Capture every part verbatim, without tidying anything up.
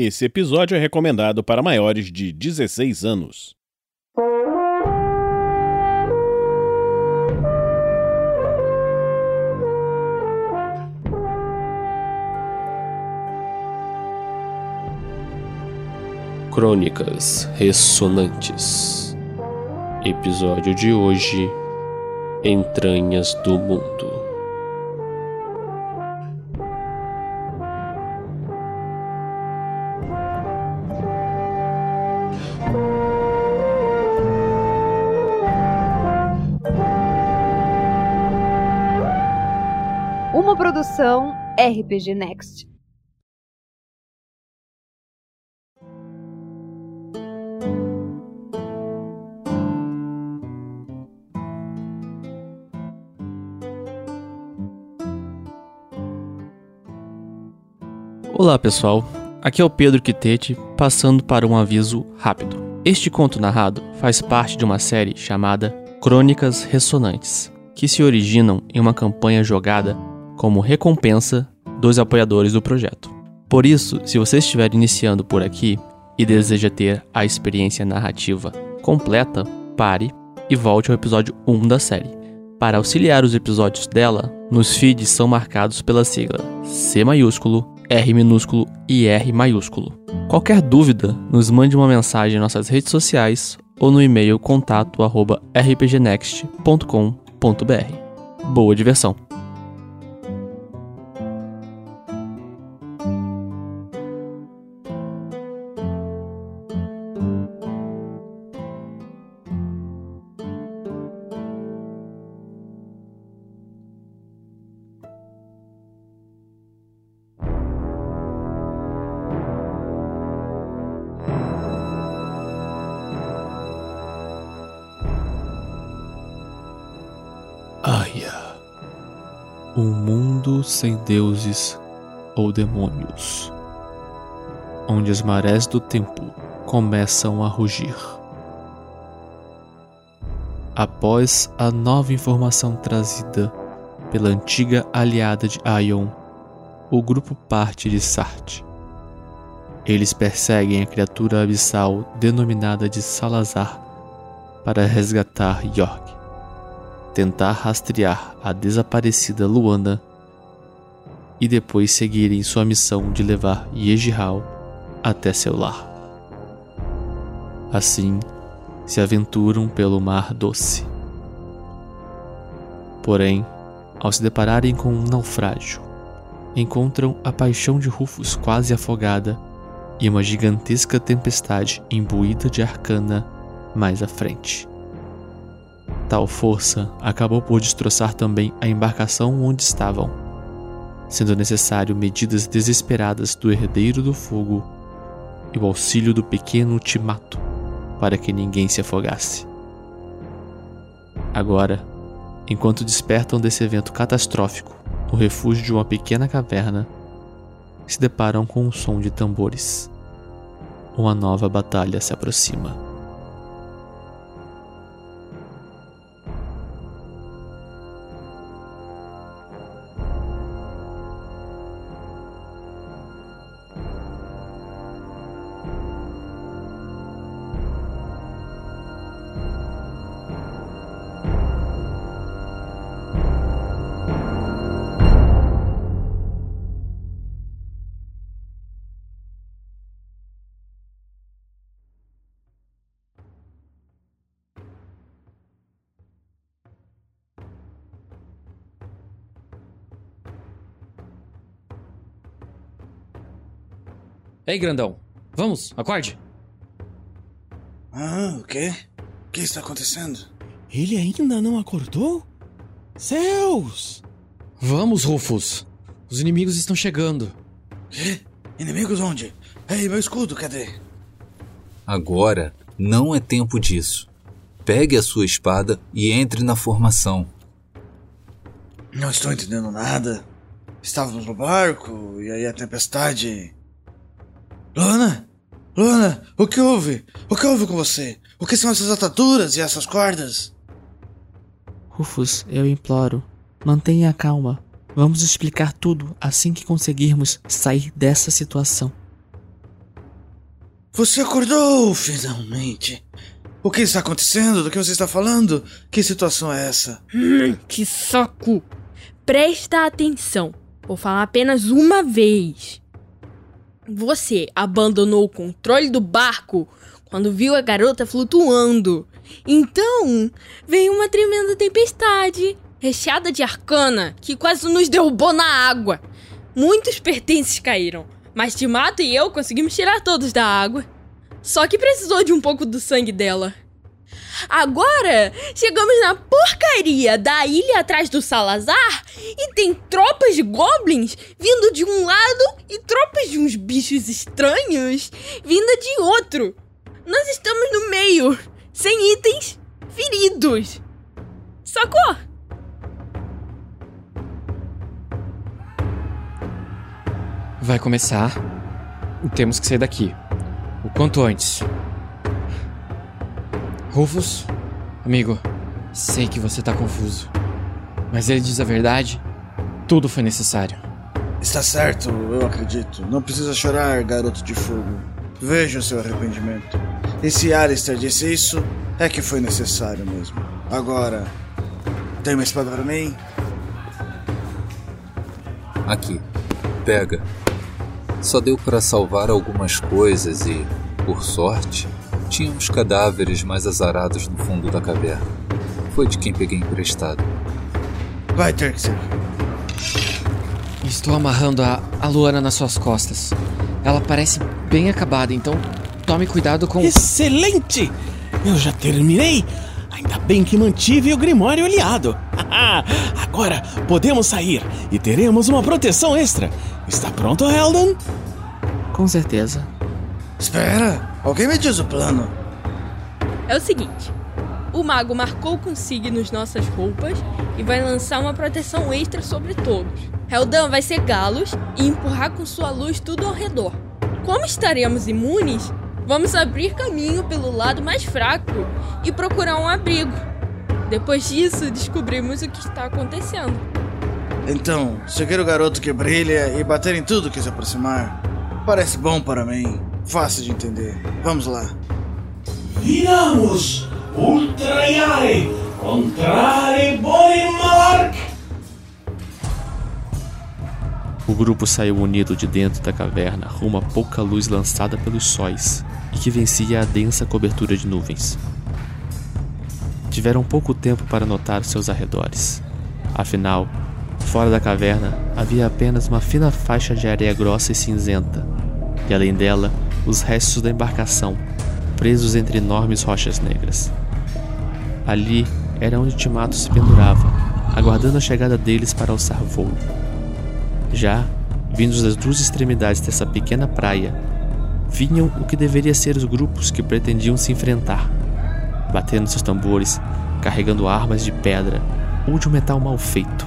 Esse episódio é recomendado para maiores de dezesseis anos. Crônicas Ressonantes. Episódio de hoje: Entranhas do Mundo. Uma produção R P G NEXT. Olá pessoal, aqui é o Pedro Quitete, passando para um aviso rápido. Este conto narrado faz parte de uma série chamada Crônicas Ressonantes, que se originam em uma campanha jogada como recompensa dos apoiadores do projeto. Por isso, se você estiver iniciando por aqui e deseja ter a experiência narrativa completa, pare e volte ao episódio um da série. Para auxiliar os episódios dela, nos feeds são marcados pela sigla C maiúsculo, R minúsculo e R maiúsculo. Qualquer dúvida, nos mande uma mensagem em nossas redes sociais ou no e-mail contato arroba rpgnext ponto com ponto br. Boa diversão! Aia, um mundo sem deuses ou demônios, onde as marés do tempo começam a rugir. Após a nova informação trazida pela antiga aliada de Aion, o grupo parte de Sartre. Eles perseguem a criatura abissal denominada de Salazar para resgatar York, tentar rastrear a desaparecida Luana e depois seguirem sua missão de levar Yejihal até seu lar. Assim, se aventuram pelo Mar Doce. Porém, ao se depararem com um naufrágio, encontram a Paixão de Rufus quase afogada e uma gigantesca tempestade imbuída de Arcana mais à frente. Tal força acabou por destroçar também a embarcação onde estavam, sendo necessário medidas desesperadas do herdeiro do fogo e o auxílio do pequeno Timato para que ninguém se afogasse. Agora, enquanto despertam desse evento catastrófico no refúgio de uma pequena caverna, se deparam com um som de tambores. Uma nova batalha se aproxima. Ei, grandão, vamos, acorde. Ah, o quê? O que está acontecendo? Ele ainda não acordou? Céus! Vamos, Rufus. Os inimigos estão chegando. Quê? Inimigos onde? Ei, meu escudo, cadê? Agora não é tempo disso. Pegue a sua espada e entre na formação. Não estou entendendo nada. Estávamos no barco e aí a tempestade... Lona? Lona, o que houve? O que houve com você? O que são essas ataduras e essas cordas? Rufus, eu imploro. Mantenha a calma. Vamos explicar tudo assim que conseguirmos sair dessa situação. Você acordou, finalmente. O que está acontecendo? Do que você está falando? Que situação é essa? Hum, que saco. Presta atenção. Vou falar apenas uma vez. Você abandonou o controle do barco quando viu a garota flutuando. Então, veio uma tremenda tempestade, recheada de arcana, que quase nos derrubou na água. Muitos pertences caíram, mas Timato e eu conseguimos tirar todos da água. Só que precisou de um pouco do sangue dela. Agora, chegamos na porcaria da ilha atrás do Salazar e tem tropas de goblins vindo de um lado e tropas de uns bichos estranhos vinda de outro. Nós estamos no meio, sem itens, feridos. Sacou? Vai começar. Temos que sair daqui. O quanto antes. Rufus, amigo, sei que você tá confuso, mas ele diz a verdade, tudo foi necessário. Está certo, eu acredito. Não precisa chorar, garoto de fogo. Veja o seu arrependimento. E se Alistair disse isso, é que foi necessário mesmo. Agora, tem uma espada pra mim? Aqui, pega. Só deu pra salvar algumas coisas e, por sorte, tinha uns cadáveres mais azarados no fundo da caverna. Foi de quem peguei emprestado. Vai, Turkson. Estou amarrando a, a Luana nas suas costas. Ela parece bem acabada, então tome cuidado com... Excelente! Eu já terminei. Ainda bem que mantive o Grimório aliado. Agora podemos sair e teremos uma proteção extra. Está pronto, Heldan? Com certeza. Espera! Alguém me diz o plano. É o seguinte. O mago marcou com signos nossas roupas e vai lançar uma proteção extra sobre todos. Heldan vai cegá-los e empurrar com sua luz tudo ao redor. Como estaremos imunes, vamos abrir caminho pelo lado mais fraco e procurar um abrigo. Depois disso, descobrimos o que está acontecendo. Então, seguir o garoto que brilha e bater em tudo que se aproximar. Parece bom para mim. Fácil de entender. Vamos lá. Viramos! Ultraiare! Contrare Boimark! O grupo saiu unido de dentro da caverna rumo à pouca luz lançada pelos sóis e que vencia a densa cobertura de nuvens. Tiveram pouco tempo para notar seus arredores. Afinal, fora da caverna havia apenas uma fina faixa de areia grossa e cinzenta, e além dela, os restos da embarcação, presos entre enormes rochas negras. Ali era onde Timato se pendurava, aguardando a chegada deles para alçar voo. Já, vindos das duas extremidades dessa pequena praia, vinham o que deveria ser os grupos que pretendiam se enfrentar, batendo seus tambores, carregando armas de pedra ou de um metal mal feito,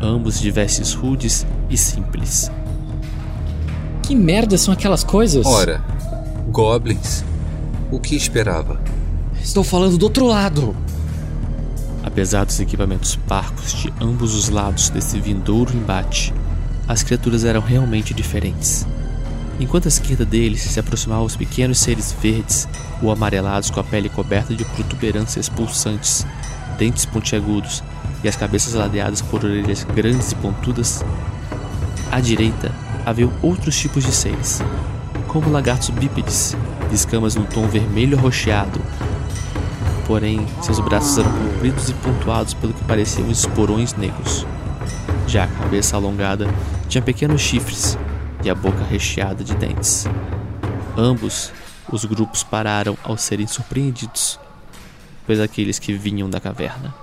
ambos de vestes rudes e simples. Que merda são aquelas coisas? Ora, goblins. O que esperava? Estou falando do outro lado. Apesar dos equipamentos parcos de ambos os lados desse vindouro embate, as criaturas eram realmente diferentes. Enquanto a esquerda deles se aproximavam os pequenos seres verdes ou amarelados com a pele coberta de protuberâncias pulsantes, dentes pontiagudos e as cabeças ladeadas por orelhas grandes e pontudas, à direita havia outros tipos de seres, como lagartos bípedes, de escamas num tom vermelho arroxeado. Porém, seus braços eram compridos e pontuados pelo que pareciam esporões negros. Já a cabeça alongada tinha pequenos chifres e a boca recheada de dentes. Ambos os grupos pararam ao serem surpreendidos pelos aqueles que vinham da caverna.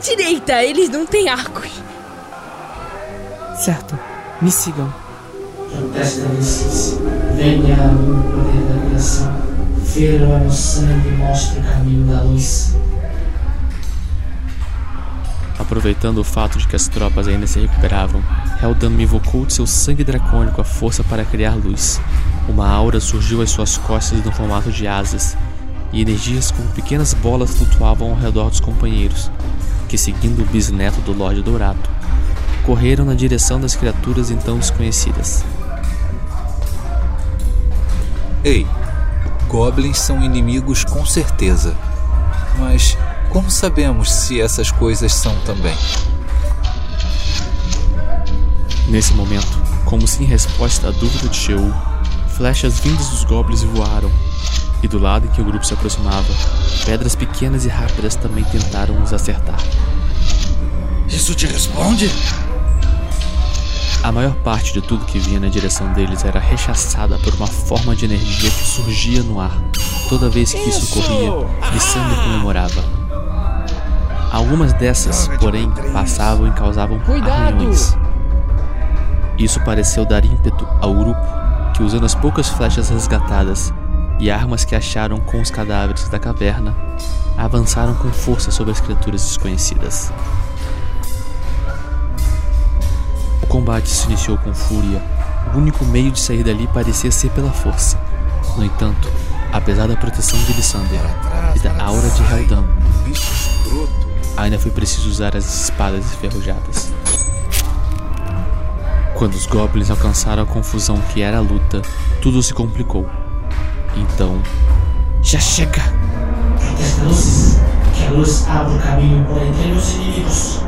Direita, eles não têm arcos. Certo, me sigam. Protestantes, venha à luz do poder da criação. Fira o sangue e mostre o caminho da luz. Aproveitando o fato de que as tropas ainda se recuperavam, Heldan invocou de seu sangue dracônico a força para criar luz. Uma aura surgiu às suas costas no formato de asas, e energias como pequenas bolas flutuavam ao redor dos companheiros, que, seguindo o bisneto do Lorde Dourado, correram na direção das criaturas então desconhecidas. Ei, goblins são inimigos com certeza, mas como sabemos se essas coisas são também? Nesse momento, como se em resposta à dúvida de Sheol, flechas vindas dos goblins voaram, e do lado em que o grupo se aproximava, pedras pequenas e rápidas também tentaram os acertar. Isso te responde? A maior parte de tudo que vinha na direção deles era rechaçada por uma forma de energia que surgia no ar. Toda vez que isso ocorria, Lissander comemorava. Algumas dessas, porém, passavam e causavam arranhões. Isso pareceu dar ímpeto ao grupo, que, usando as poucas flechas resgatadas e armas que acharam com os cadáveres da caverna, avançaram com força sobre as criaturas desconhecidas. O combate se iniciou com fúria. O único meio de sair dali parecia ser pela força. No entanto, apesar da proteção de Lissander e da aura de Heldan, ainda foi preciso usar as espadas enferrujadas. Quando os goblins alcançaram a confusão que era a luta, tudo se complicou. Então, já chega! Tantas luzes, que a luz abra o caminho por entre os inimigos.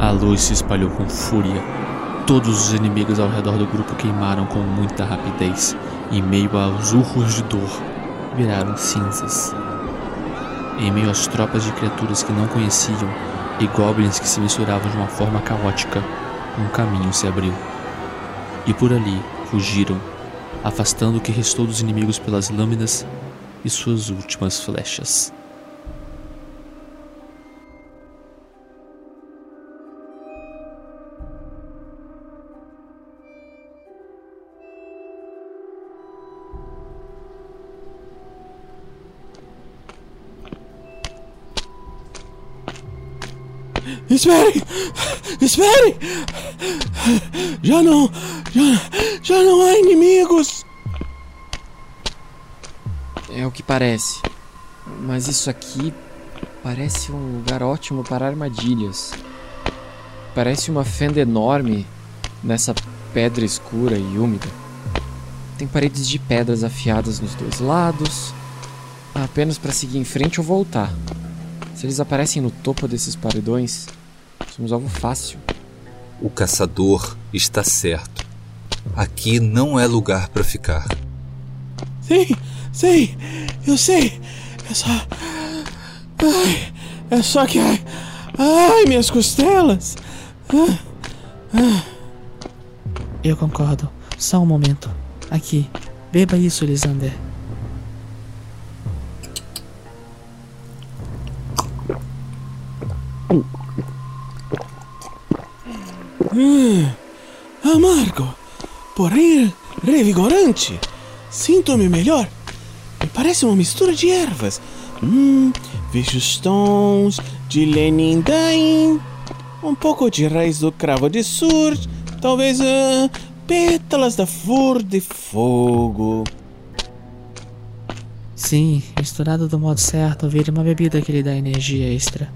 A luz se espalhou com fúria. Todos os inimigos ao redor do grupo queimaram com muita rapidez, e em meio aos urros de dor, viraram cinzas. Em meio às tropas de criaturas que não conheciam e goblins que se misturavam de uma forma caótica, um caminho se abriu. E por ali fugiram, afastando o que restou dos inimigos pelas lâminas e suas últimas flechas. Esperem! Esperem! Já não... Já, já não há inimigos! É o que parece. Mas isso aqui... parece um lugar ótimo para armadilhas. Parece uma fenda enorme nessa pedra escura e úmida. Tem paredes de pedras afiadas nos dois lados. Apenas para seguir em frente ou voltar. Se eles aparecem no topo desses paredões... somos alvo fácil. O caçador está certo. Aqui não é lugar para ficar. Sim, sim, eu sei. É só... Ai, é só que... Ai, ai minhas costelas. Ah, ah. Eu concordo. Só um momento. Aqui, beba isso, Lissander. Hum, amargo, porém revigorante. Sinto-me melhor. Me parece uma mistura de ervas. Hum, vejo os tons de lenindain, um pouco de raiz do cravo de sur, talvez uh, pétalas da flor de fogo. Sim, misturado do modo certo, vira uma bebida que lhe dá energia extra.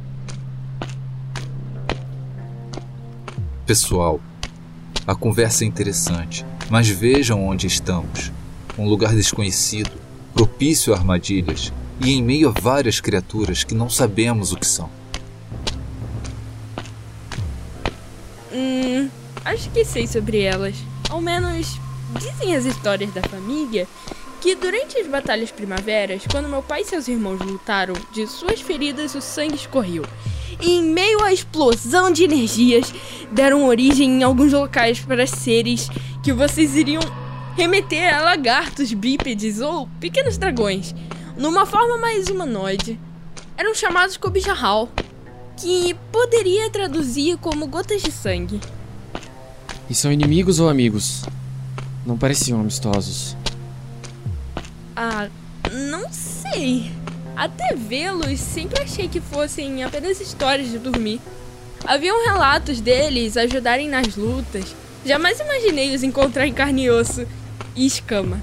Pessoal, a conversa é interessante, mas vejam onde estamos. Um lugar desconhecido, propício a armadilhas e em meio a várias criaturas que não sabemos o que são. Hum, acho que sei sobre elas. Ao menos, dizem as histórias da família que durante as batalhas primaveras, quando meu pai e seus irmãos lutaram, de suas feridas o sangue escorreu. E em meio à explosão de energias, deram origem em alguns locais para seres que vocês iriam remeter a lagartos, bípedes ou pequenos dragões, numa forma mais humanoide. Eram chamados Kobjahal, que poderia traduzir como gotas de sangue. E são inimigos ou amigos? Não pareciam amistosos. Ah, não sei... Até vê-los, sempre achei que fossem apenas histórias de dormir. Haviam relatos deles ajudarem nas lutas Jamais imaginei os encontrar em carne e osso e escama.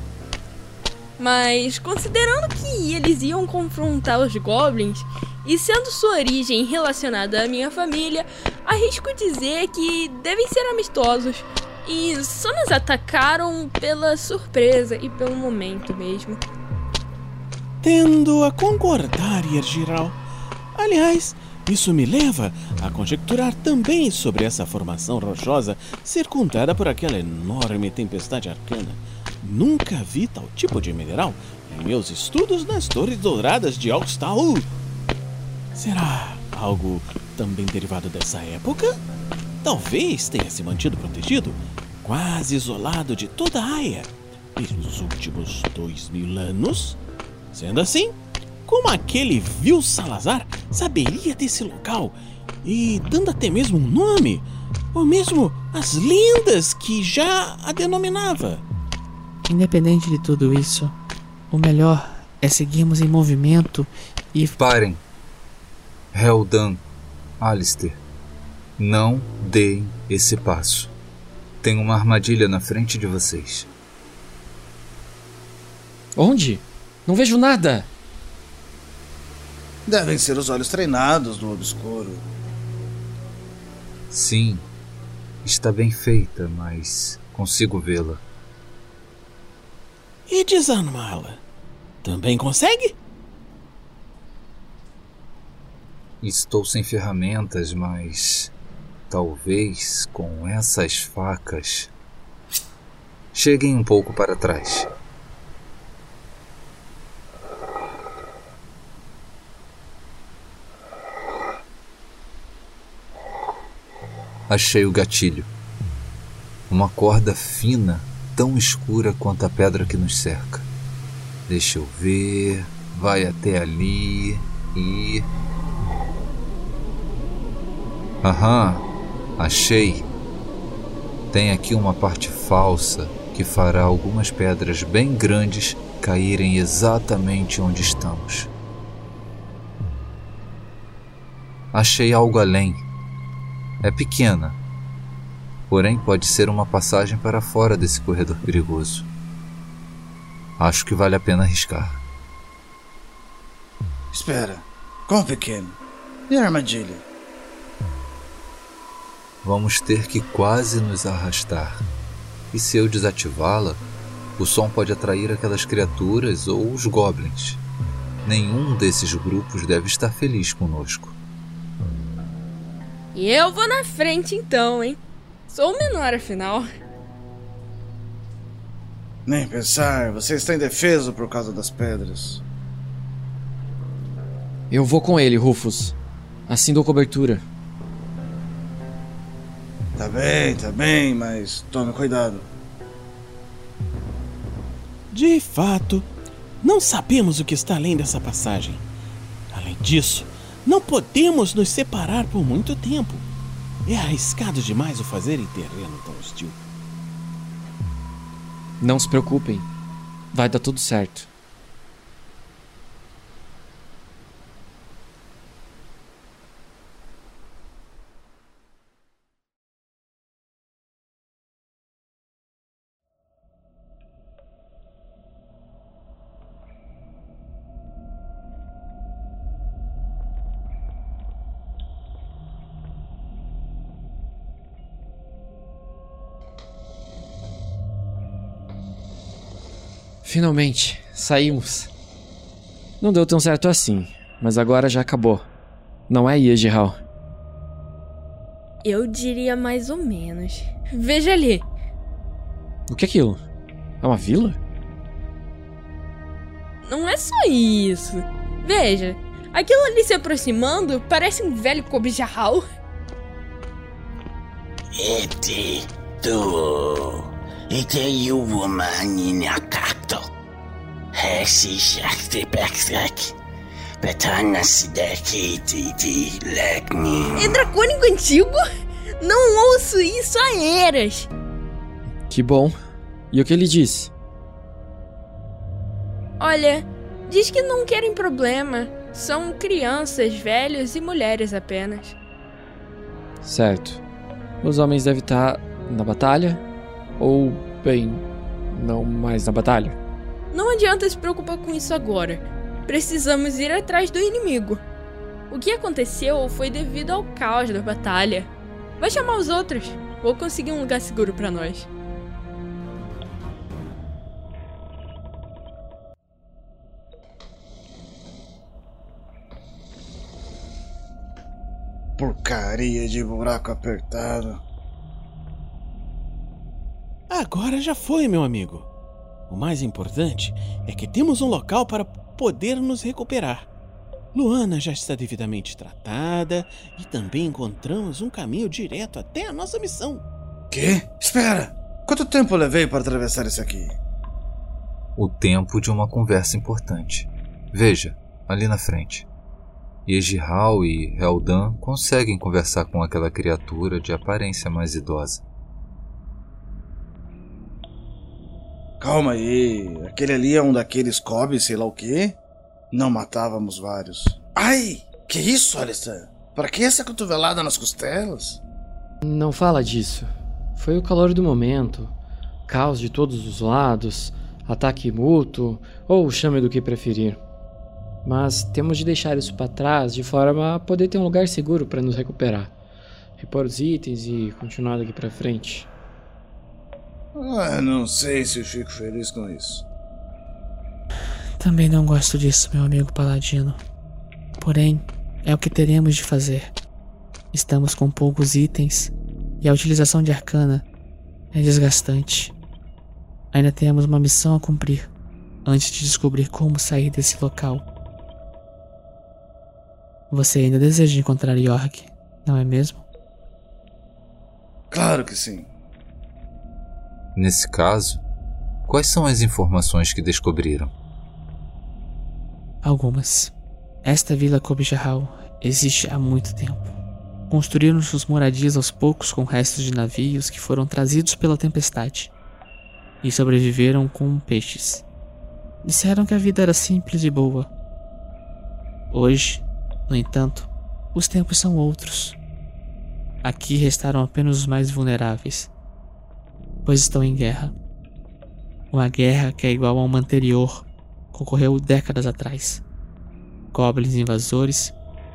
Mas, considerando que eles iam confrontar os goblins, e sendo sua origem relacionada à minha família, arrisco dizer que devem ser amistosos. E só nos atacaram pela surpresa e pelo momento mesmo. Tendo a concordar, Yergiral. Aliás, isso me leva a conjecturar também sobre essa formação rochosa circundada por aquela enorme tempestade arcana. Nunca vi tal tipo de mineral em meus estudos nas Torres Douradas de Augustaul. Será algo também derivado dessa época? Talvez tenha se mantido protegido, quase isolado de toda a área, pelos últimos dois mil anos? Sendo assim, como aquele vil Salazar saberia desse local, e dando até mesmo um nome, ou mesmo as lendas que já a denominava? Independente de tudo isso, o melhor é seguirmos em movimento e... Parem! Heldan, Alistair, não deem esse passo. Tem uma armadilha na frente de vocês. Onde? Não vejo nada! Devem ser os olhos treinados no obscuro. Sim, está bem feita, mas consigo vê-la. E desarmá-la? Também consegue? Estou sem ferramentas, mas talvez com essas facas. Cheguem um pouco para trás. Achei o gatilho. Uma corda fina, tão escura quanto a pedra que nos cerca. Deixa eu ver... Vai até ali... E... Aham, achei. Tem aqui uma parte falsa que fará algumas pedras bem grandes caírem exatamente onde estamos. Achei algo além. É pequena, porém pode ser uma passagem para fora desse corredor perigoso. Acho que vale a pena arriscar. Espera, qual pequeno? E a armadilha? Vamos ter que quase nos arrastar. E se eu desativá-la, o som pode atrair aquelas criaturas ou os goblins. Nenhum desses grupos deve estar feliz conosco. E eu vou na frente então, hein? Sou o menor, afinal. Nem pensar, você está indefeso por causa das pedras. Eu vou com ele, Rufus. Assim dou cobertura. Tá bem, tá bem, mas tome cuidado. De fato, não sabemos o que está além dessa passagem. Além disso, não podemos nos separar por muito tempo. É arriscado demais o fazer em terreno tão hostil. Não se preocupem. Vai dar tudo certo. Finalmente, saímos. Não deu tão certo assim, mas agora já acabou. Não é, Yejihal? Eu diria mais ou menos. Veja ali. O que é aquilo? É uma vila? Não é só isso. Veja, aquilo ali se aproximando parece um velho Kobjahal. E tu... E uma É dracônico antigo? Não ouço isso há eras. Que bom. E o que ele disse? Olha, diz que não querem problema. São crianças, velhos e mulheres apenas. Certo. Os homens devem estar na batalha, ou, bem, não mais na batalha. Não adianta se preocupar com isso agora. Precisamos ir atrás do inimigo. O que aconteceu foi devido ao caos da batalha. Vai chamar os outros, ou conseguir um lugar seguro pra nós. Porcaria de buraco apertado. Agora já foi, meu amigo. O mais importante é que temos um local para poder nos recuperar. Luana já está devidamente tratada e também encontramos um caminho direto até a nossa missão. Quê? Espera! Quanto tempo levei para atravessar isso aqui? O tempo de uma conversa importante. Veja, ali na frente. Yejihal e Heldan conseguem conversar com aquela criatura de aparência mais idosa. Calma aí, aquele ali é um daqueles Kobe, sei lá o quê? Não matávamos vários. Ai, que isso, Alistair? Pra que essa cotovelada nas costelas? Não fala disso. Foi o calor do momento, caos de todos os lados, ataque mútuo, ou chame do que preferir. Mas temos de deixar isso para trás de forma a poder ter um lugar seguro para nos recuperar, repor os itens e continuar daqui para frente. Ah, não sei se fico feliz com isso. Também não gosto disso, meu amigo Paladino. Porém, é o que teremos de fazer. Estamos com poucos itens e a utilização de Arcana é desgastante. Ainda temos uma missão a cumprir antes de descobrir como sair desse local. Você ainda deseja encontrar York, não é mesmo? Claro que sim. Nesse caso, quais são as informações que descobriram? Algumas. Esta vila Kobjahal existe há muito tempo. Construíram suas moradias aos poucos com restos de navios que foram trazidos pela tempestade e sobreviveram com peixes. Disseram que a vida era simples e boa. Hoje, no entanto, os tempos são outros. Aqui restaram apenas os mais vulneráveis, pois estão em guerra. Uma guerra que é igual a uma anterior, que ocorreu décadas atrás. Goblins invasores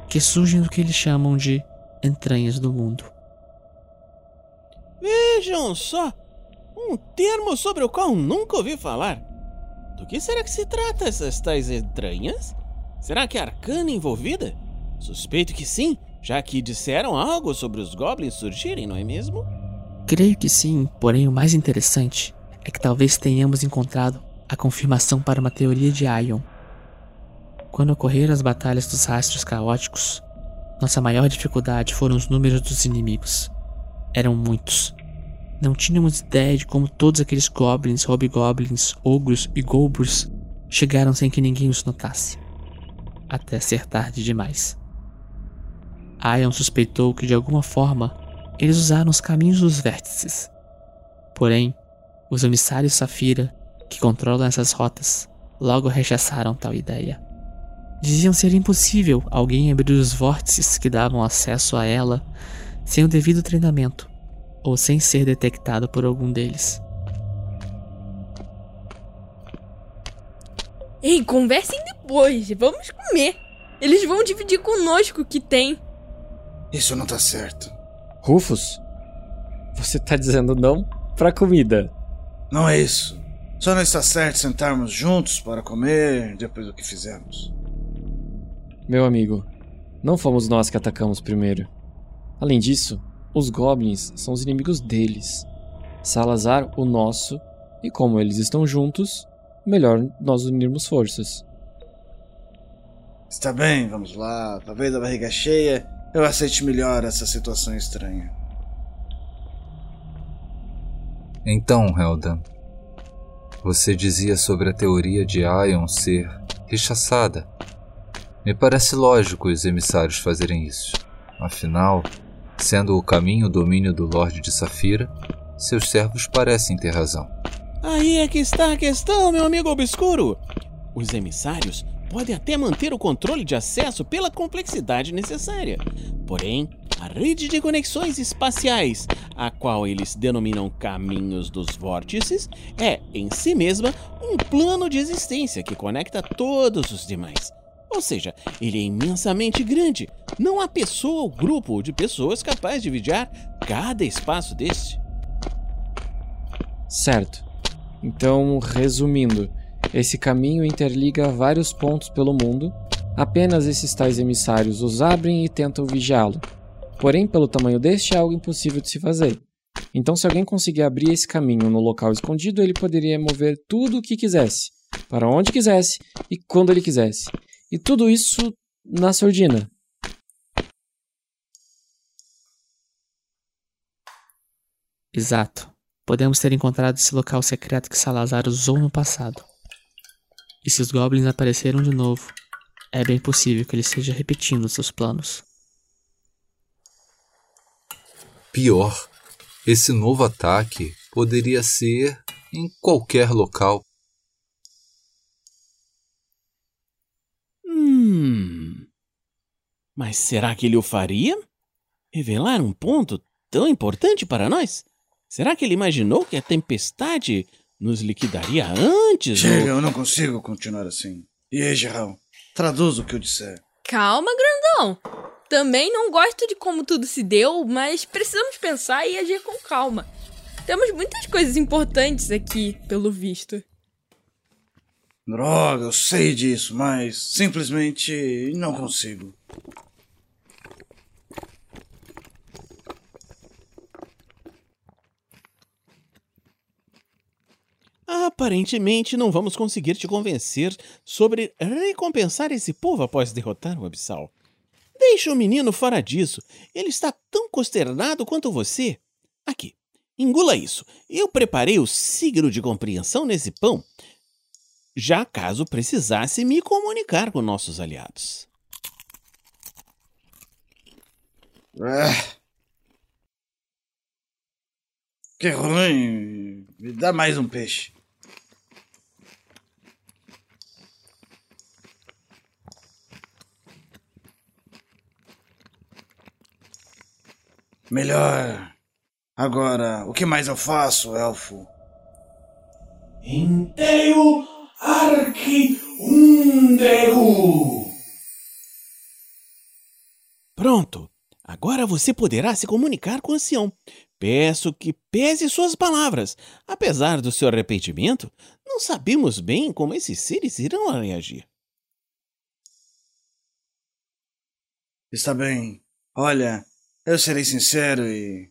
que surgem do que eles chamam de entranhas do mundo. Vejam só! Um termo sobre o qual nunca ouvi falar. Do que será que se trata essas tais entranhas? Será que é Arcana envolvida? Suspeito que sim, já que disseram algo sobre os goblins surgirem, não é mesmo? Creio que sim, porém o mais interessante é que talvez tenhamos encontrado a confirmação para uma teoria de Aion. Quando ocorreram as batalhas dos rastros caóticos, nossa maior dificuldade foram os números dos inimigos. Eram muitos. Não tínhamos ideia de como todos aqueles goblins, hobgoblins, ogros e goblins chegaram sem que ninguém os notasse. Até ser tarde demais. Aion suspeitou que de alguma forma eles usaram os caminhos dos vértices. Porém, os emissários Safira, que controlam essas rotas, logo rechaçaram tal ideia. Diziam ser impossível alguém abrir os vórtices que davam acesso a ela sem o devido treinamento ou sem ser detectado por algum deles. Ei, conversem depois, vamos comer. Eles vão dividir conosco o que tem. Isso não tá certo. Rufus, você tá dizendo não pra comida? Não é isso. Só não está certo sentarmos juntos para comer depois do que fizemos. Meu amigo, não fomos nós que atacamos primeiro. Além disso, os goblins são os inimigos deles. Salazar, o nosso, e como eles estão juntos, melhor nós unirmos forças. Está bem, vamos lá. Talvez a barriga cheia eu aceite melhor essa situação estranha. Então, Heldan, você dizia sobre a teoria de Aion ser rechaçada. Me parece lógico os emissários fazerem isso. Afinal, sendo o caminho o domínio do Lorde de Safira, seus servos parecem ter razão. Aí é que está a questão, meu amigo obscuro. Os emissários podem até manter o controle de acesso pela complexidade necessária. Porém, a rede de conexões espaciais, a qual eles denominam Caminhos dos Vórtices, é, em si mesma, um plano de existência que conecta todos os demais. Ou seja, ele é imensamente grande. Não há pessoa ou grupo de pessoas capaz de vigiar cada espaço deste. Certo. Então, resumindo, esse caminho interliga vários pontos pelo mundo. Apenas esses tais emissários os abrem e tentam vigiá-lo. Porém, pelo tamanho deste, é algo impossível de se fazer. Então, se alguém conseguir abrir esse caminho no local escondido, ele poderia mover tudo o que quisesse, para onde quisesse e quando ele quisesse. E tudo isso na surdina. Exato. Podemos ter encontrado esse local secreto que Salazar usou no passado. E se os goblins apareceram de novo, é bem possível que ele esteja repetindo seus planos. Pior, esse novo ataque poderia ser em qualquer local. Hum... Mas será que ele o faria? Revelar um ponto tão importante para nós? Será que ele imaginou que a tempestade nos liquidaria antes? Chega, ou... eu não consigo continuar assim. Yejihal, traduz o que eu disser. Calma, grandão. Também não gosto de como tudo se deu, mas precisamos pensar e agir com calma. Temos muitas coisas importantes aqui, pelo visto. Droga, eu sei disso, mas simplesmente não consigo. Aparentemente não vamos conseguir te convencer sobre recompensar esse povo após derrotar o abissal. Deixa o menino fora disso. Ele está tão consternado quanto você. Aqui, engula isso. Eu preparei o sigilo de compreensão nesse pão. Já caso precisasse me comunicar com nossos aliados. Ah, que ruim. Me dá mais um peixe. Melhor. Agora, o que mais eu faço, elfo? Inteio... Arquiúndero! Pronto, agora você poderá se comunicar com o ancião. Peço que pese suas palavras. Apesar do seu arrependimento, não sabemos bem como esses seres irão reagir. Está bem. Olha, eu serei sincero e...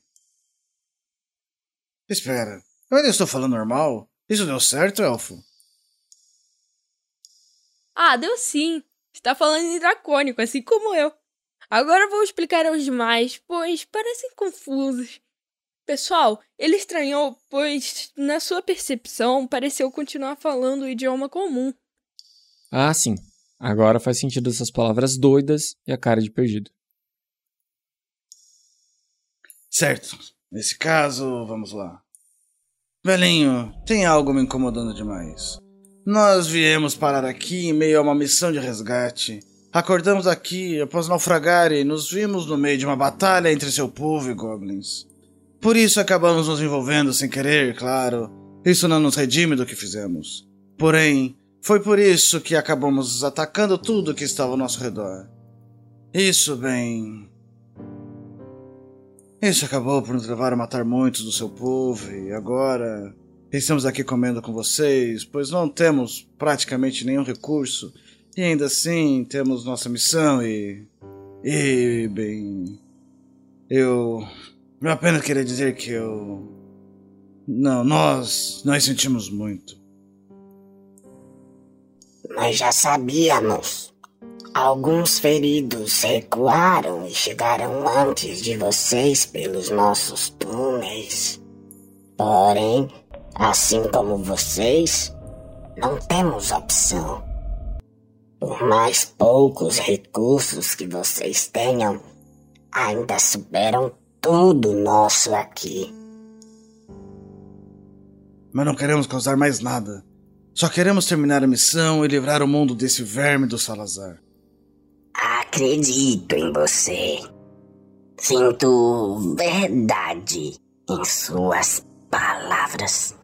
Espera, eu ainda estou falando normal? Isso deu certo, elfo? Ah, deu sim. Está falando em dracônico, assim como eu. Agora vou explicar aos demais, pois parecem confusos. Pessoal, ele estranhou, pois na sua percepção pareceu continuar falando o idioma comum. Ah, sim. Agora faz sentido essas palavras doidas e a cara de perdido. Certo. Nesse caso, vamos lá. Velhinho, tem algo me incomodando demais. Nós viemos parar aqui em meio a uma missão de resgate. Acordamos aqui após naufragar e nos vimos no meio de uma batalha entre seu povo e goblins. Por isso acabamos nos envolvendo sem querer, claro. Isso não nos redime do que fizemos. Porém, foi por isso que acabamos atacando tudo que estava ao nosso redor. Isso, bem... Isso acabou por nos levar a matar muitos do seu povo e agora... Estamos aqui comendo com vocês, pois não temos praticamente nenhum recurso. E ainda assim, temos nossa missão e... E, bem... Eu... Eu apenas queria dizer que eu... Não, nós... Nós sentimos muito. Nós já sabíamos. Alguns feridos recuaram e chegaram antes de vocês pelos nossos túneis. Porém... Assim como vocês, não temos opção. Por mais poucos recursos que vocês tenham, ainda superam tudo nosso aqui. Mas não queremos causar mais nada. Só queremos terminar a missão e livrar o mundo desse verme do Salazar. Acredito em você. Sinto verdade em suas palavras.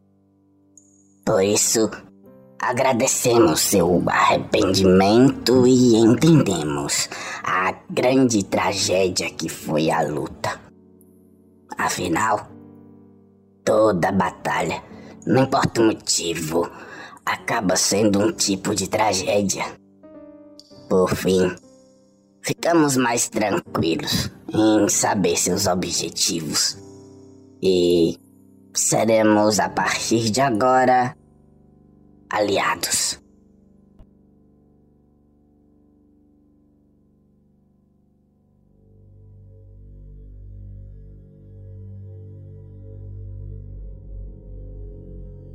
Por isso, agradecemos seu arrependimento e entendemos a grande tragédia que foi a luta. Afinal, toda batalha, não importa o motivo, acaba sendo um tipo de tragédia. Por fim, ficamos mais tranquilos em saber seus objetivos e seremos, a partir de agora, aliados.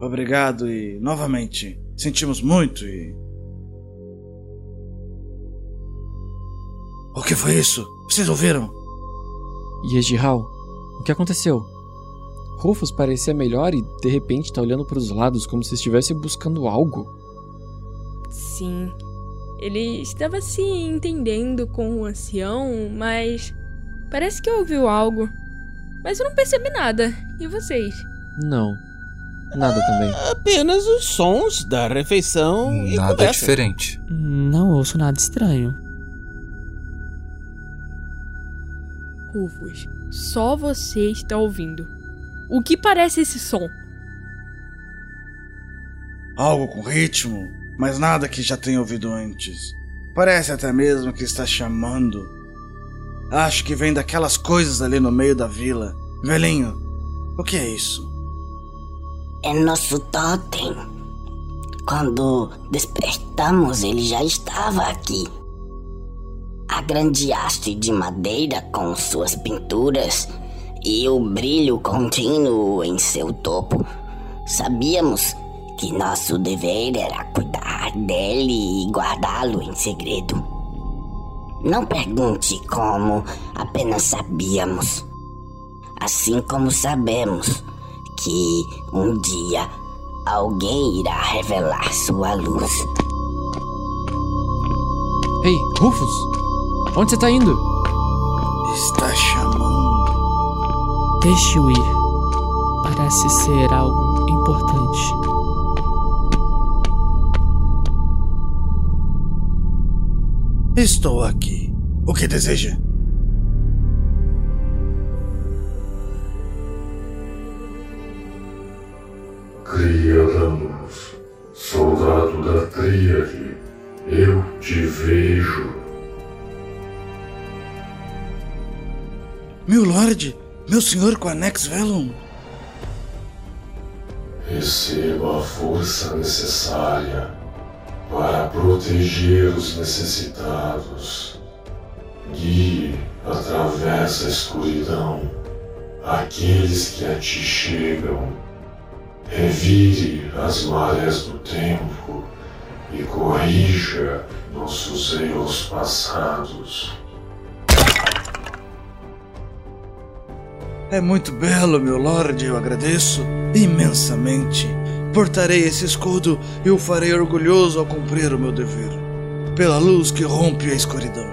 Obrigado e, novamente, sentimos muito e... O que foi isso? Vocês ouviram? Yejihal, o que aconteceu? Rufus parecia melhor e, de repente, tá olhando para os lados como se estivesse buscando algo. Sim, ele estava se entendendo com o ancião, mas parece que ouviu algo. Mas eu não percebi nada. E vocês? Não. Nada também. Ah, apenas os sons da refeição e conversa. Nada diferente. Não ouço nada estranho. Rufus, só você está ouvindo. O que parece esse som? Algo com ritmo, mas nada que já tenha ouvido antes. Parece até mesmo que está chamando. Acho que vem daquelas coisas ali no meio da vila. Velhinho, o que é isso? É nosso totem. Quando despertamos, ele já estava aqui. A grande haste de madeira com suas pinturas e o brilho contínuo em seu topo. Sabíamos que nosso dever era cuidar dele e guardá-lo em segredo. Não pergunte como, apenas sabíamos. Assim como sabemos que um dia alguém irá revelar sua luz. Ei, Rufus! Onde você tá indo? Está chamando. Deixe-o ir. Parece ser algo importante. Estou aqui. O que deseja? Cria da luz, soldado da Tríade, eu te vejo. Meu Lorde, meu Senhor com a Nex Vellum. Receba a força necessária para proteger os necessitados. Guie através da escuridão aqueles que a ti chegam. Revire as marés do tempo e corrija nossos erros passados. É muito belo, meu Lorde, eu agradeço imensamente. Portarei esse escudo e o farei orgulhoso ao cumprir o meu dever, pela luz que rompe a escuridão.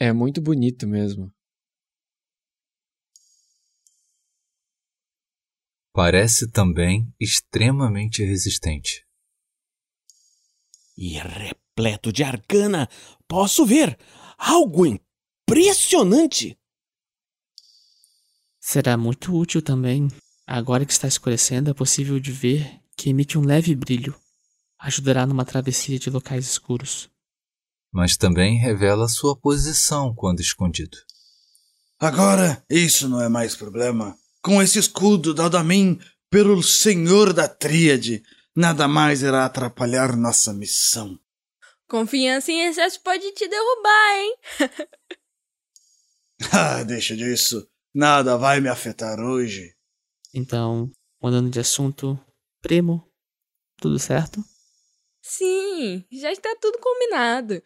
É muito bonito mesmo. Parece também extremamente resistente. E repleto de arcana, posso ver algo impressionante. Será muito útil também. Agora que está escurecendo, é possível de ver que emite um leve brilho. Ajudará numa travessia de locais escuros. Mas também revela sua posição quando escondido. Agora, isso não é mais problema. Com esse escudo dado a mim pelo Senhor da Tríade, nada mais irá atrapalhar nossa missão. Confiança em excesso pode te derrubar, hein? Ah, deixa disso. Nada vai me afetar hoje. Então, mudando de assunto, primo, tudo certo? Sim, já está tudo combinado.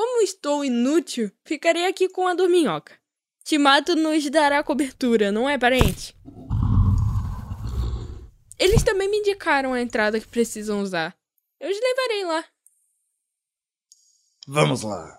Como estou inútil, ficarei aqui com a dorminhoca. Timato nos dará cobertura, não é, parente? Eles também me indicaram a entrada que precisam usar. Eu os levarei lá. Vamos lá.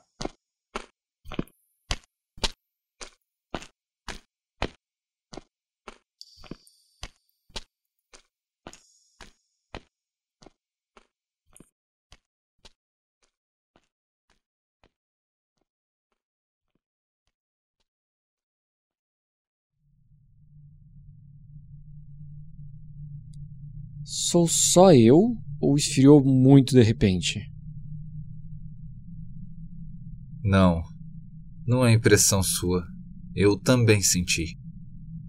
Sou só eu ou esfriou muito de repente? Não, não é impressão sua. Eu também senti.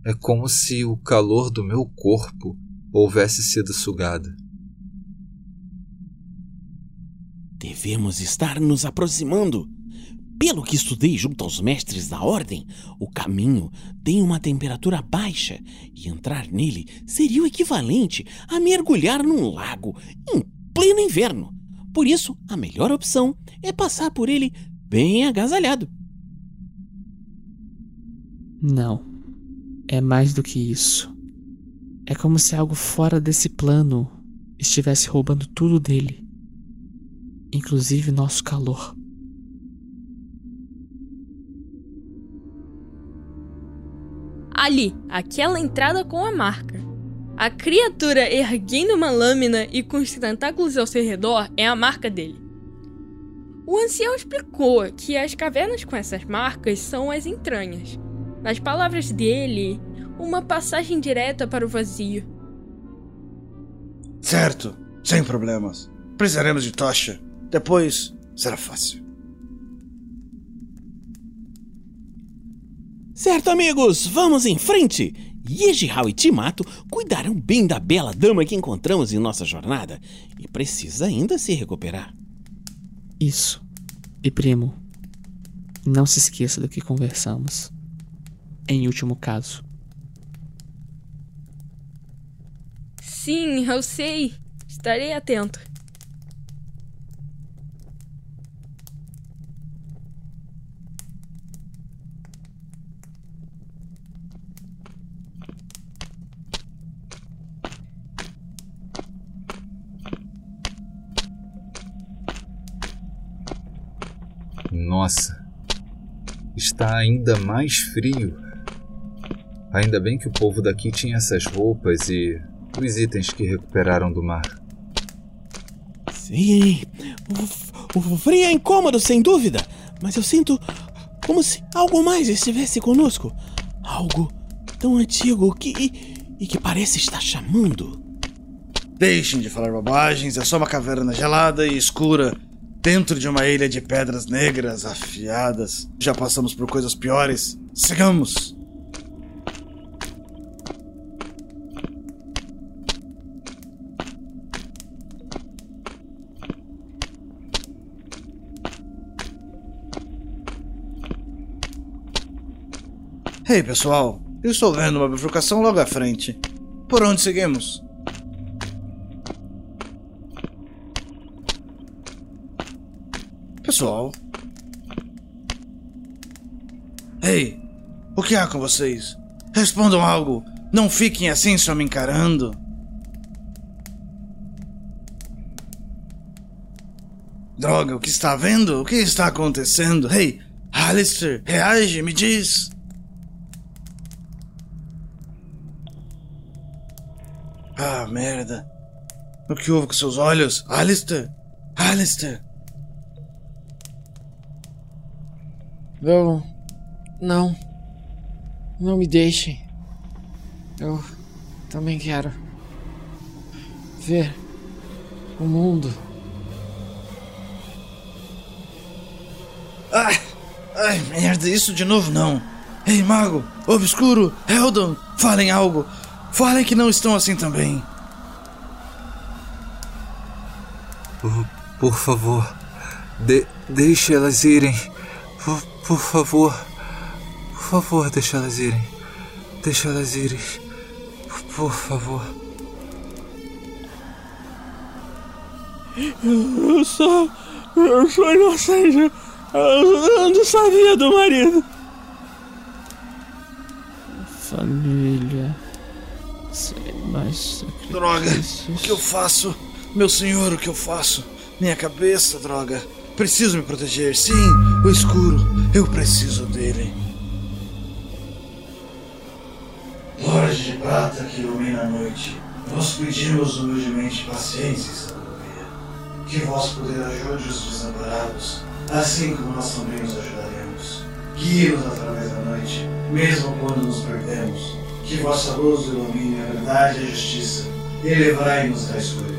É como se o calor do meu corpo houvesse sido sugado. Devemos estar nos aproximando. Pelo que estudei junto aos mestres da ordem, o caminho tem uma temperatura baixa e entrar nele seria o equivalente a mergulhar num lago em pleno inverno. Por isso, a melhor opção é passar por ele bem agasalhado. Não, é mais do que isso. É como se algo fora desse plano estivesse roubando tudo dele, inclusive nosso calor. Ali, aquela entrada com a marca. A criatura erguendo uma lâmina e com os tentáculos ao seu redor é a marca dele. O ancião explicou que as cavernas com essas marcas são as entranhas. Nas palavras dele, uma passagem direta para o vazio. Certo, sem problemas. Precisaremos de tocha. Depois será fácil. Certo, amigos, vamos em frente! Yejihal e Timato cuidarão bem da bela dama que encontramos em nossa jornada e precisa ainda se recuperar. Isso. E primo, não se esqueça do que conversamos. Em último caso. Sim, eu sei. Estarei atento. Nossa, está ainda mais frio. Ainda bem que o povo daqui tinha essas roupas e os itens que recuperaram do mar. Sim, o, o frio é incômodo, sem dúvida, mas eu sinto como se algo mais estivesse conosco. Algo tão antigo que, e, e que parece estar chamando. Deixem de falar bobagens, é só uma caverna gelada e escura. Dentro de uma ilha de pedras negras afiadas. Já passamos por coisas piores. Sigamos! Ei, pessoal, eu estou vendo uma bifurcação logo à frente. Por onde seguimos? Pessoal. Ei, o que há com vocês? Respondam algo. Não fiquem assim só me encarando. Droga, o que está havendo? O que está acontecendo? Ei, Alistair, reage, me diz. Ah, merda. O que houve com seus olhos? Alistair? Alistair? Não, não, não me deixem, eu também quero ver o mundo. Ai, ai, merda, isso de novo não. Ei, Mago, Obscuro, Heldan, falem algo, falem que não estão assim também. Por, por favor, de, deixe elas irem. Por, por favor, por favor, deixa elas irem. Deixa elas irem. Por, por favor. Eu sou. Eu sou inocente. Eu não sabia do marido. Família. Sem mais sacrifícios. Droga, o que eu faço? Meu senhor, o que eu faço? Minha cabeça, droga. Preciso me proteger. Sim, o escuro. Eu preciso dele. Lorde de prata que ilumina a noite, nós pedimos humildemente paciência e sabedoria. Que vós poder ajude os desamparados, assim como nós também os ajudaremos. Guie-nos através da noite, mesmo quando nos perdemos. Que vossa luz ilumine a verdade e a justiça, e livrai-nos da escuridão.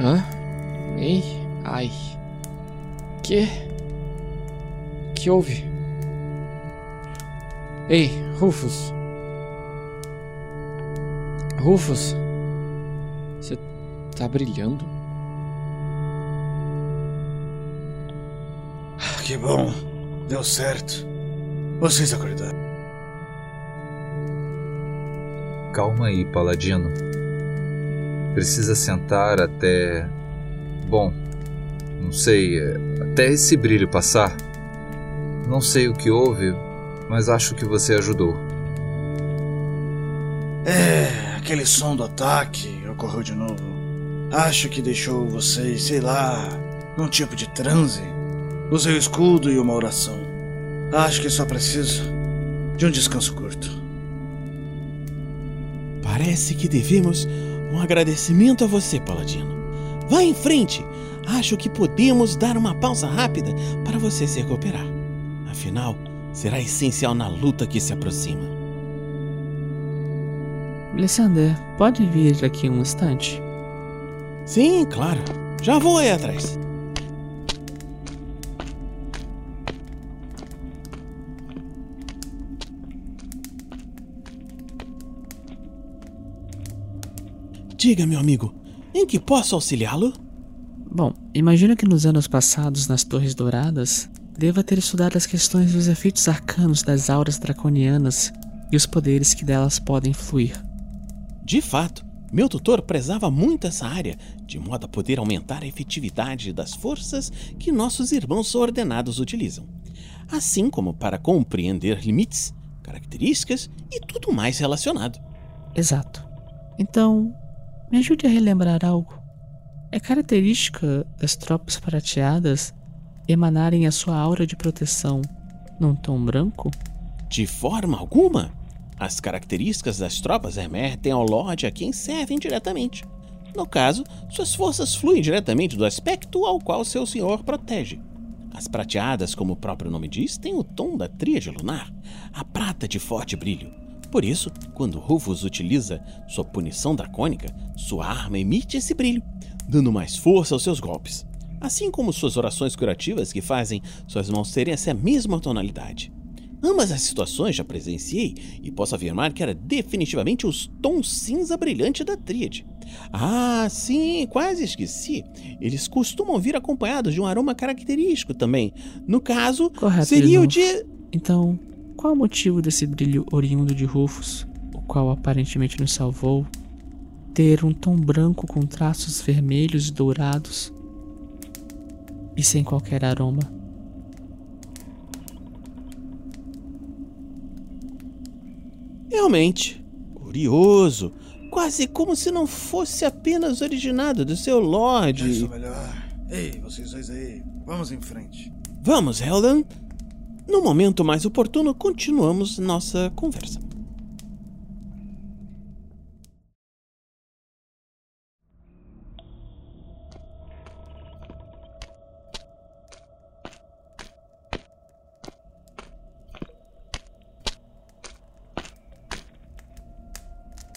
Hã? Ei? Ai. Que? Que houve? Ei, Rufus. Rufus? Você tá brilhando? Que bom. Deu certo. Vocês acordaram. Calma aí, Paladino. Precisa sentar até... Bom, não sei, até esse brilho passar. Não sei o que houve, mas acho que você ajudou. É, aquele som do ataque ocorreu de novo. Acho que deixou vocês, sei lá, num tipo de transe. Usei o escudo e uma oração. Acho que só preciso de um descanso curto. Parece que devemos... Um agradecimento a você, Paladino. Vá em frente. Acho que podemos dar uma pausa rápida para você se recuperar. Afinal, será essencial na luta que se aproxima. Lissander, pode vir aqui um instante? Sim, claro. Já vou aí atrás. Diga, meu amigo, em que posso auxiliá-lo? Bom, imagino que nos anos passados, nas Torres Douradas, deva ter estudado as questões dos efeitos arcanos das auras draconianas e os poderes que delas podem fluir. De fato, meu tutor prezava muito essa área, de modo a poder aumentar a efetividade das forças que nossos irmãos ordenados utilizam, assim como para compreender limites, características e tudo mais relacionado. Exato. Então... me ajude a relembrar algo. É característica das tropas prateadas emanarem a sua aura de proteção num tom branco? De forma alguma! As características das tropas remetem ao Lorde a quem servem diretamente. No caso, suas forças fluem diretamente do aspecto ao qual seu senhor protege. As prateadas, como o próprio nome diz, têm o tom da tríade lunar, a prata de forte brilho. Por isso, quando Rufus utiliza sua punição dracônica, sua arma emite esse brilho, dando mais força aos seus golpes, assim como suas orações curativas que fazem suas mãos terem essa mesma tonalidade. Ambas as situações já presenciei e posso afirmar que era definitivamente os tons cinza brilhante da tríade. Ah, sim, quase esqueci. Eles costumam vir acompanhados de um aroma característico também. No caso, correto, seria o de... Então... qual o motivo desse brilho oriundo de Rufus, o qual aparentemente nos salvou, ter um tom branco com traços vermelhos e dourados e sem qualquer aroma? Realmente, curioso, quase como se não fosse apenas originado do seu Lorde. Isso melhor. Ei, vocês dois aí, vamos em frente. Vamos, Heldan. No momento mais oportuno, continuamos nossa conversa.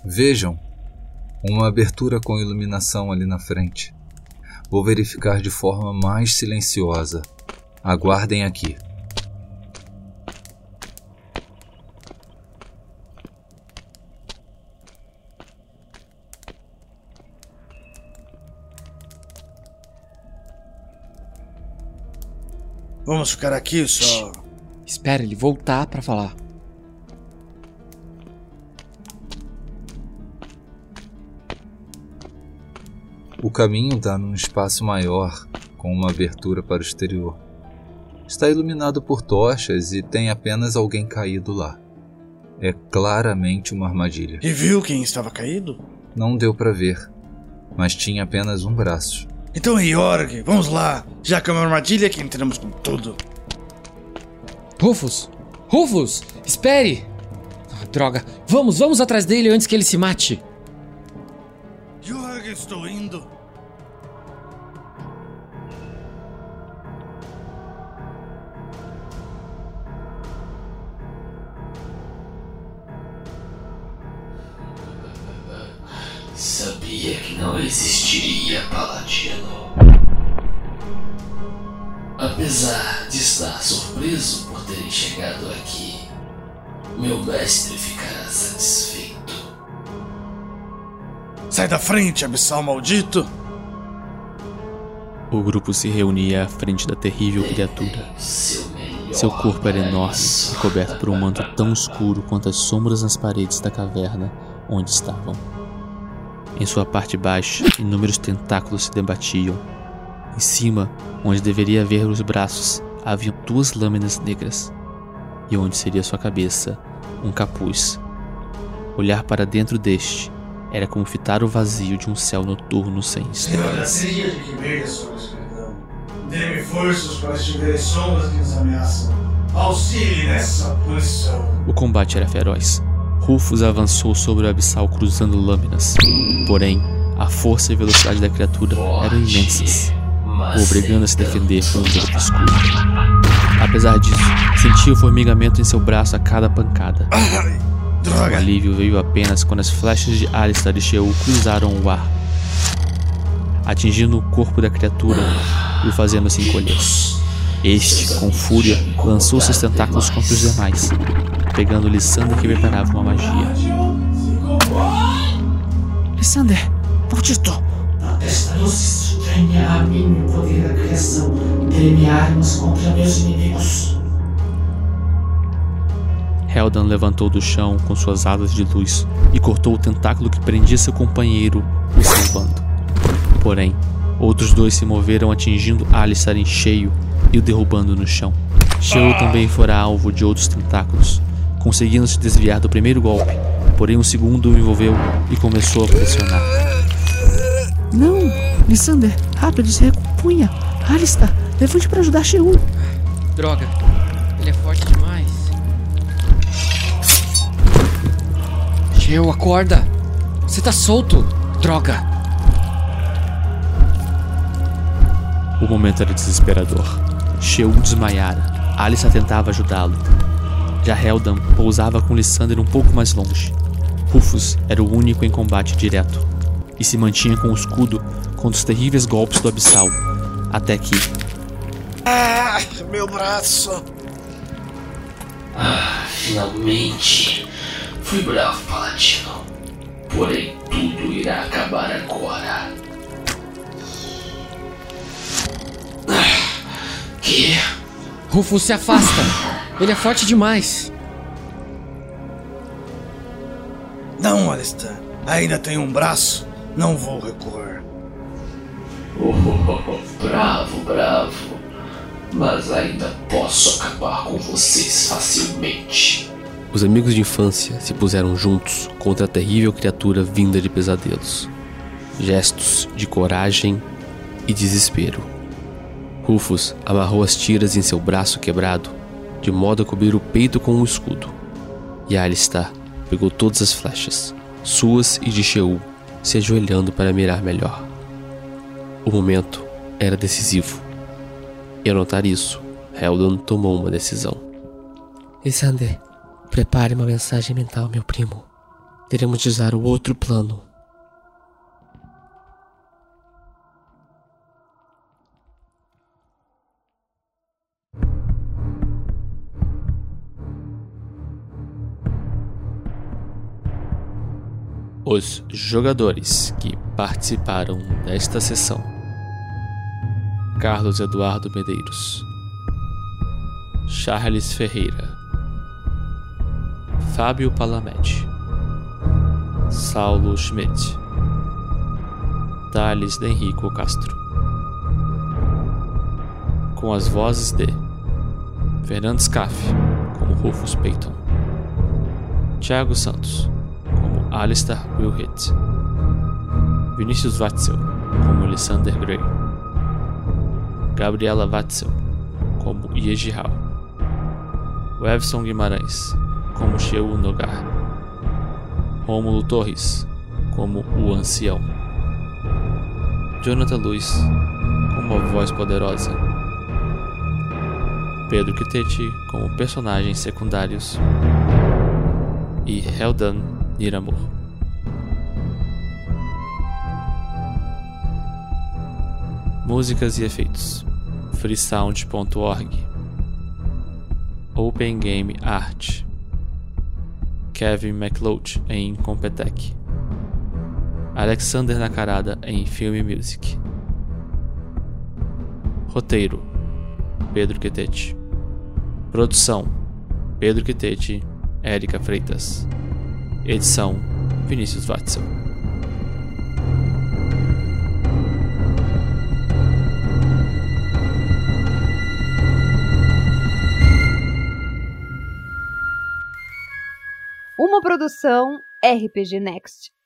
Vejam, uma abertura com iluminação ali na frente. Vou verificar de forma mais silenciosa. Aguardem aqui. Vamos ficar aqui só... Espera ele voltar pra falar. O caminho dá num espaço maior, com uma abertura para o exterior. Está iluminado por tochas e tem apenas alguém caído lá. É claramente uma armadilha. E viu quem estava caído? Não deu para ver, mas tinha apenas um braço. Então, York, vamos lá. Já que é uma armadilha, que entramos com tudo. Rufus! Rufus! Espere! Ah, droga! Vamos, vamos atrás dele antes que ele se mate! York, estou indo! Sabia que não existiria Paladino. Apesar de estar surpreso por terem chegado aqui, meu mestre ficará satisfeito. Sai da frente, abissal maldito! O grupo se reunia à frente da terrível criatura. Seu corpo era enorme e coberto por um manto tão escuro quanto as sombras nas paredes da caverna onde estavam. Em sua parte baixa, inúmeros tentáculos se debatiam. Em cima, onde deveria haver os braços, havia duas lâminas negras. E onde seria sua cabeça, um capuz. Olhar para dentro deste era como fitar o vazio de um céu noturno sem estrelas. Dê-me forças para estiver as sombras que nos ameaçam. Auxilie nessa posição. O combate era feroz. Rufus avançou sobre o abissal cruzando lâminas, porém, a força e velocidade da criatura eram imensas, o obrigando a se defender por um corpo escuro. Apesar disso, sentia o formigamento em seu braço a cada pancada. O alívio veio apenas quando as flechas de Alistair e Sheol cruzaram o ar, atingindo o corpo da criatura e o fazendo-se encolher. Este, com fúria, lançou seus tentáculos contra os demais, pegando Lissander que preparava uma magia. Lissander, maldito! Atesta-nos ganhar a mim o poder da criação, tremearmos contra meus inimigos. Heldan levantou do chão com suas asas de luz e cortou o tentáculo que prendia seu companheiro, o salvando. Porém, outros dois se moveram atingindo Alistair em cheio e o derrubando no chão. Sheol também fora alvo de outros tentáculos, conseguindo se desviar do primeiro golpe, porém o segundo o envolveu e começou a pressionar. Não, Lissander, rápido, se recompunha. Alistair, levante para ajudar Sheol. Droga, ele é forte demais. Sheol, acorda! Você tá solto! Droga! O momento era desesperador. Sheol desmaiara. Alistair tentava ajudá-lo. Já Heldan pousava com Lissander um pouco mais longe. Rufus era o único em combate direto, e se mantinha com o escudo contra os terríveis golpes do abissal, até que... Ah, meu braço! Ah, finalmente! Fui bravo, Paladino. Porém, tudo irá acabar agora. Ah, que... Rufus, se afasta! Ele é forte demais. Não, Alistair. Ainda tenho um braço. Não vou recuar. Oh, oh, oh, bravo, bravo. Mas ainda posso acabar com vocês facilmente. Os amigos de infância se puseram juntos contra a terrível criatura vinda de pesadelos. Gestos de coragem e desespero. Rufus amarrou as tiras em seu braço quebrado, de modo a cobrir o peito com um escudo. E Alistair pegou todas as flechas, suas e de Sheol, se ajoelhando para mirar melhor. O momento era decisivo. E ao notar isso, Heldan tomou uma decisão. Lissander, prepare uma mensagem mental, meu primo. Teremos de usar o outro plano. Os jogadores que participaram desta sessão: Carlos Eduardo Medeiros, Charles Ferreira, Fábio Palamede, Saulo Schmidt, Thales de Henrico Castro. Com as vozes de Fernando Scaff, como Rufus Payton, Thiago Santos, como Alistair Wilhite, Vinícius Watzel, como Lissander Grey, Gabriela Watzel, como Yejihal, Wevson Guimarães, como Sheol Nogar, Rômulo Torres, como o Ancião, Jonathan Luiz, como a voz poderosa, Pedro Quitete, como personagens secundários, e Heldan Niramur. Músicas e efeitos: freesound ponto org, Open Game Art, Kevin MacLeod em Competec, Alexander Nakarada em Film Music. Roteiro: Pedro Quitete. Produção: Pedro Quitete, Érica Freitas. Edição: Vinícius Watzel. Uma produção R P G Next.